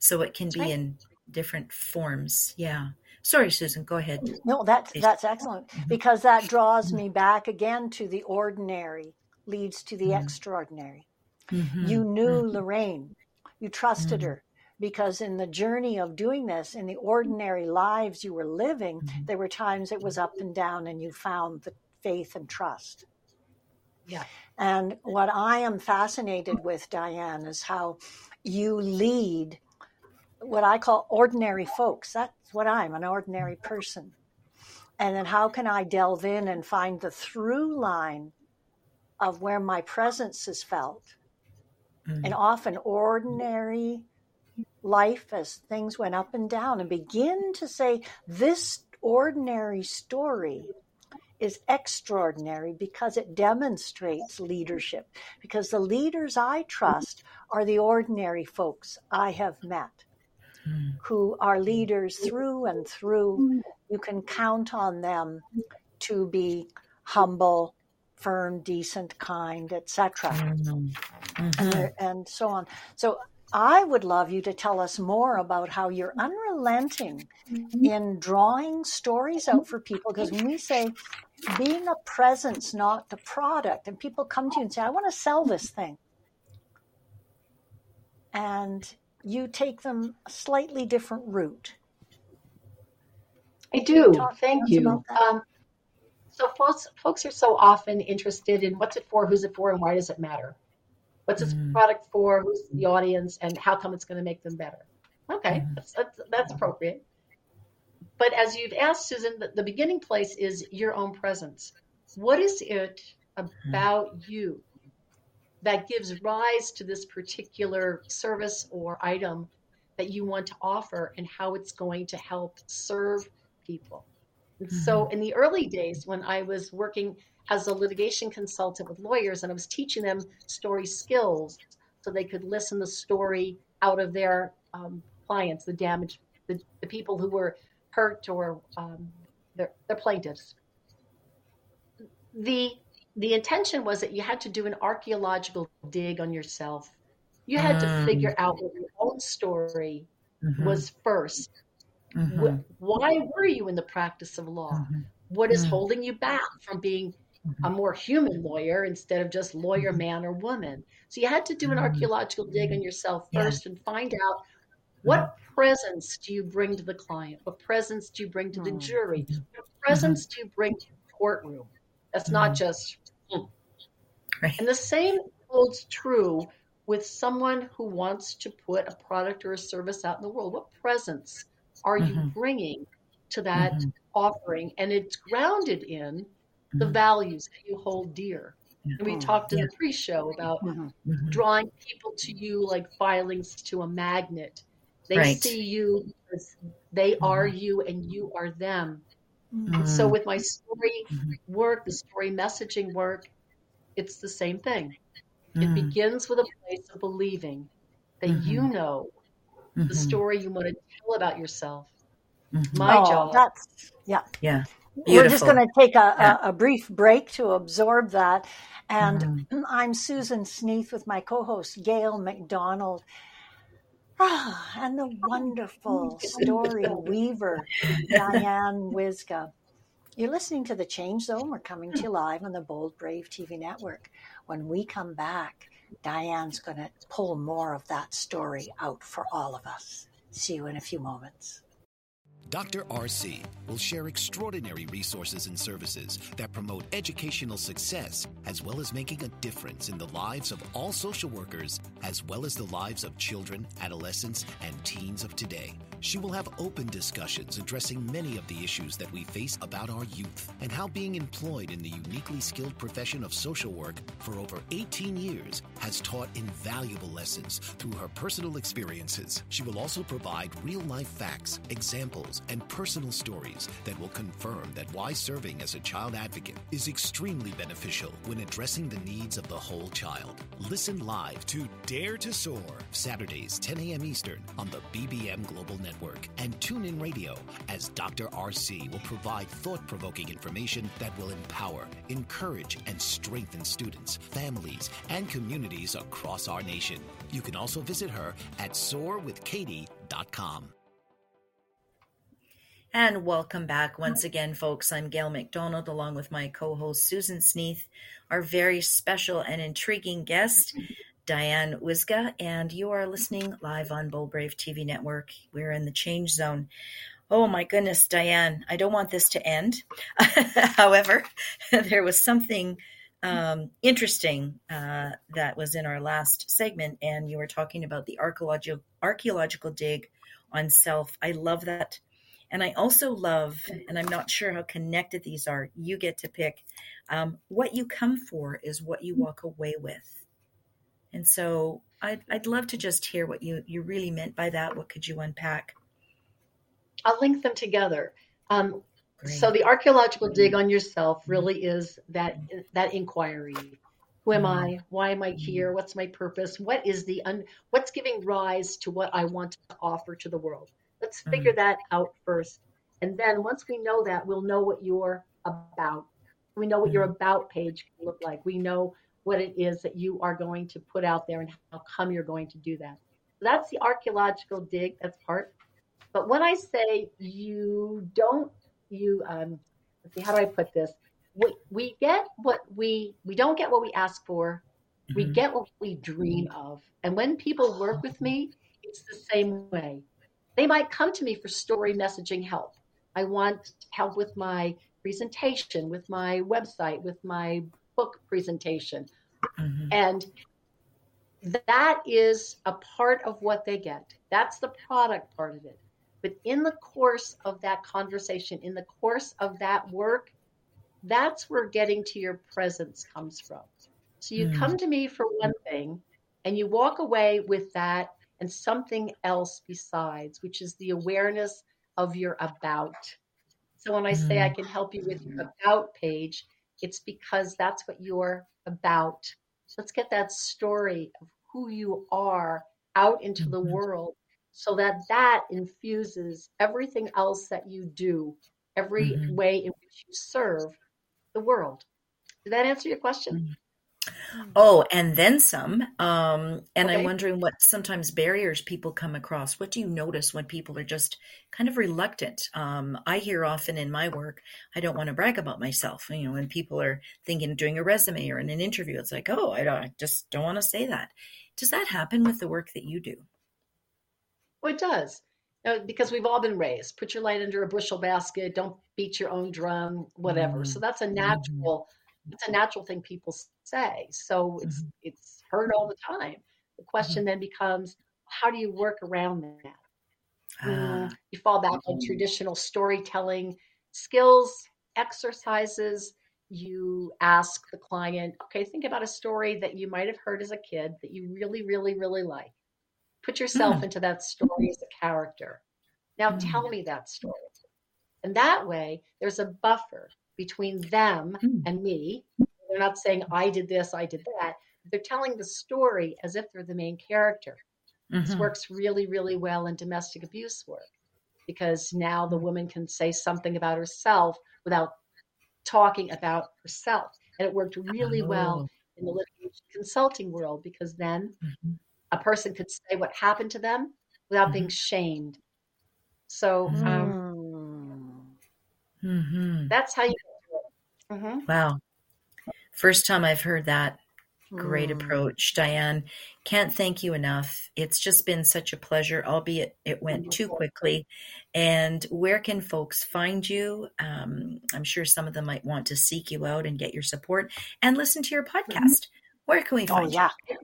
So it can be right. in different forms. Yeah. Sorry, Susan, go ahead. No, that's that's excellent, because that draws me back again to the ordinary, leads to the mm-hmm. extraordinary. Mm-hmm. You knew mm-hmm. Lorraine. You trusted mm-hmm. her, because in the journey of doing this, in the ordinary lives you were living, mm-hmm. there were times it was up and down, and you found the faith and trust. Yeah. And what I am fascinated with, Diane, is how you lead what I call ordinary folks. That's what I'm, an ordinary person. And then how can I delve in and find the through line of where my presence is felt? Mm-hmm. And often ordinary life as things went up and down, and begin to say, this ordinary story is extraordinary because it demonstrates leadership. Because the leaders I trust are the ordinary folks I have met, who are leaders through and through. You can count on them to be humble, firm, decent, kind, et cetera, mm-hmm. and, and so on. So I would love you to tell us more about how you're unrelenting in drawing stories out for people, because when we say being a presence, not the product, and people come to you and say, I want to sell this thing. And you take them a slightly different route. I do. Thank you. Um, so folks, folks are so often interested in what's it for, who's it for, and why does it matter? What's this mm. product for, who's the audience, and how come it's going to make them better? Okay, mm. that's, that's, that's appropriate. But as you've asked, Susan, the, the beginning place is your own presence. What is it about mm. you that gives rise to this particular service or item that you want to offer, and how it's going to help serve people? And mm-hmm. so in the early days when I was working as a litigation consultant with lawyers and I was teaching them story skills so they could listen the story out of their um, clients, the damaged, the, the people who were hurt or um, their, their plaintiffs. The the intention was that you had to do an archaeological dig on yourself. You had um, to figure out what your own story mm-hmm. was first. Mm-hmm. Why were you in the practice of law? Mm-hmm. What is mm-hmm. holding you back from being mm-hmm. a more human lawyer instead of just lawyer man or woman? So you had to do an archaeological dig on yourself first yeah. and find out what yeah. presence do you bring to the client? What presence do you bring to the mm-hmm. jury? What presence mm-hmm. do you bring to the courtroom? That's mm-hmm. not just... Mm. Right. And the same holds true with someone who wants to put a product or a service out in the world. What presence are mm-hmm. you bringing to that mm-hmm. offering? And it's grounded in mm-hmm. the values that you hold dear. And we oh, talked in yeah. the pre-show about mm-hmm. drawing people to you like filings to a magnet. They right. see you because they mm-hmm. are you and you are them. Mm-hmm. And so with my story mm-hmm. work, the story messaging work, it's the same thing. Mm-hmm. It begins with a place of believing that mm-hmm. you know the story you want to tell about yourself. Mm-hmm. My oh, job. That's, yeah. Yeah. Beautiful. We're just going to take a, yeah. a, a brief break to absorb that. And mm-hmm. I'm Susan Sneath with my co-host, Gail McDonald. Ah, and the wonderful story weaver, Diane Wyzga. You're listening to The Change Zone. We're coming to you live on the Bold Brave T V Network. When we come back, Diane's going to pull more of that story out for all of us. See you in a few moments. Doctor R C will share extraordinary resources and services that promote educational success, as well as making a difference in the lives of all social workers, as well as the lives of children, adolescents, and teens of today. She will have open discussions addressing many of the issues that we face about our youth and how being employed in the uniquely skilled profession of social work for over eighteen years has taught invaluable lessons through her personal experiences. She will also provide real-life facts, examples, and personal stories that will confirm that why serving as a child advocate is extremely beneficial when addressing the needs of the whole child. Listen live to Dare to Soar, Saturdays, ten a.m. Eastern on the B B M Global Network and TuneIn Radio, as Doctor R C will provide thought-provoking information that will empower, encourage, and strengthen students, families, and communities across our nation. You can also visit her at soar with katie dot com. And welcome back once again, folks. I'm Gail McDonald, along with my co-host, Susan Sneath, our very special and intriguing guest, Diane Wyzga, and you are listening live on Bold Brave T V Network. We're in the Change Zone. Oh, my goodness, Diane, I don't want this to end. However, there was something um, interesting uh, that was in our last segment, and you were talking about the archaeological archaeological dig on self. I love that. And I also love, and I'm not sure how connected these are, you get to pick. Um, what you come for is what you walk away with. And so I'd, I'd love to just hear what you, you really meant by that. What could you unpack? I'll link them together. Um, so the archaeological dig on yourself really is that that inquiry. Who am I? Why am I here? What's my purpose? What is the un, what's giving rise to what I want to offer to the world? Let's figure that out first. And then once we know that, we'll know what you're about. We know what your about page can look like. We know what it is that you are going to put out there and how come you're going to do that. So that's the archaeological dig, that's part. But when I say you don't, you, um, let's see, how do I put this? We, we get what we, we don't get what we ask for. We mm-hmm. get what we dream of. And when people work with me, it's the same way. They might come to me for story messaging help. I want help with my presentation, with my website, with my book presentation. Mm-hmm. And that is a part of what they get. That's the product part of it. But in the course of that conversation, in the course of that work, that's where getting to your presence comes from. So you mm-hmm. come to me for one thing and you walk away with that and something else besides, which is the awareness of your about. So when I say I can help you with your about page, it's because that's what you're about. So let's get that story of who you are out into the world so that that infuses everything else that you do, every mm-hmm. way in which you serve the world. Did that answer your question? Oh, and then some. Um, and okay. I'm wondering what sometimes barriers people come across. What do you notice when people are just kind of reluctant? Um, I hear often in my work, I don't want to brag about myself. You know, when people are thinking of doing a resume or in an interview, it's like, oh, I, don't, I just don't want to say that. Does that happen with the work that you do? Well, it does. Because we've all been raised, put your light under a bushel basket, don't beat your own drum, whatever. Mm-hmm. So that's a natural mm-hmm. it's a natural thing people say. So it's mm-hmm. it's heard all the time. The question mm-hmm. then becomes, how do you work around that? Ah. You fall back mm-hmm. on traditional storytelling skills, exercises. You ask the client, okay, think about a story that you might have heard as a kid that you really, really, really like. Put yourself mm. into that story as a character. Now mm. tell me that story. And that way, there's a buffer between them mm. and me. They're not saying, I did this, I did that. They're telling the story as if they're the main character. Mm-hmm. This works really, really well in domestic abuse work because now the woman can say something about herself without talking about herself. And it worked really oh. well in the litigation consulting world because then mm-hmm. a person could say what happened to them without mm-hmm. being shamed. So um, mm-hmm. that's how you do it. Mm-hmm. Wow. First time I've heard that. Great mm. approach, Diane. Can't thank you enough. It's just been such a pleasure, albeit it went too quickly. And where can folks find you? Um, I'm sure some of them might want to seek you out and get your support and listen to your podcast. Where can we find oh, yeah. you?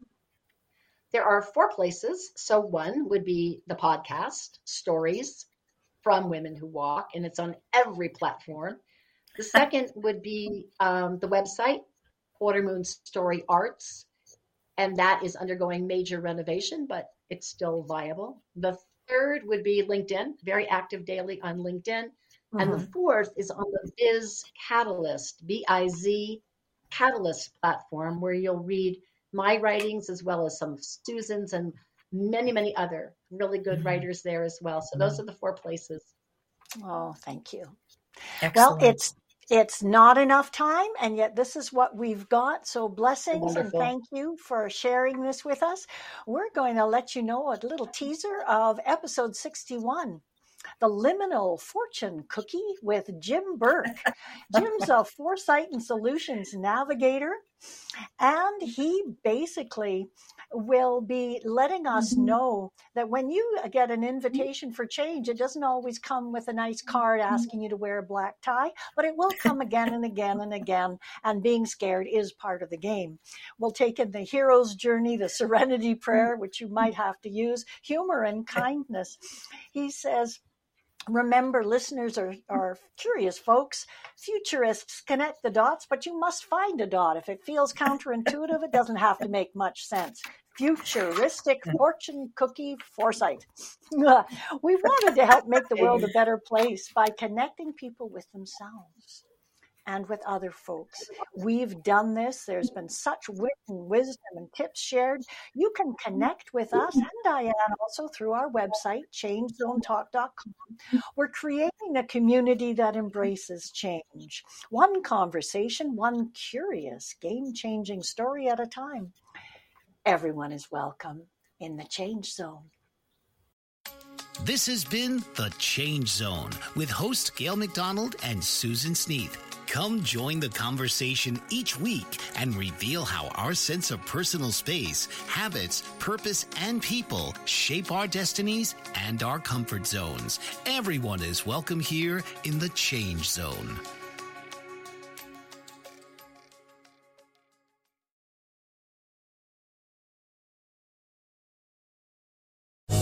There are four places. So one would be the podcast, Stories from Women Who Walk, and it's on every platform. The second would be um, the website, Quarter Moon Story Arts, and that is undergoing major renovation, but it's still viable. The third would be LinkedIn, very active daily on LinkedIn. Mm-hmm. And the fourth is on the Biz Catalyst, V I Z Catalyst platform, where you'll read my writings, as well as some of Susan's and many, many other really good mm-hmm. writers there as well. So those are the four places. Oh, thank you. Excellent. Well, it's it's not enough time, and yet this is what we've got. So blessings Wonderful. And thank you for sharing this with us. We're going to let you know a little teaser of episode sixty-one. The Liminal Fortune Cookie with Jim Burke. Jim's a foresight and solutions navigator, and he basically will be letting us mm-hmm. know that when you get an invitation for change, it doesn't always come with a nice card asking you to wear a black tie, but it will come again and again and again, and being scared is part of the game. We'll take in the hero's journey, the serenity prayer, which you might have to use, humor and kindness. He says, remember, listeners are, are curious folks. Futurists connect the dots, but you must find a dot. If it feels counterintuitive, it doesn't have to make much sense. Futuristic fortune cookie foresight. We wanted to help make the world a better place by connecting people with themselves and with other folks. We've done this. There's been such wit and wisdom and tips shared. You can connect with us and Diane also through our website, change zone talk dot com. We're creating a community that embraces change. One conversation, one curious, game-changing story at a time. Everyone is welcome in the Change Zone. This has been The Change Zone with hosts Gail McDonald and Susan Sneath. Come join the conversation each week and reveal how our sense of personal space, habits, purpose, and people shape our destinies and our comfort zones. Everyone is welcome here in the Change Zone.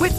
With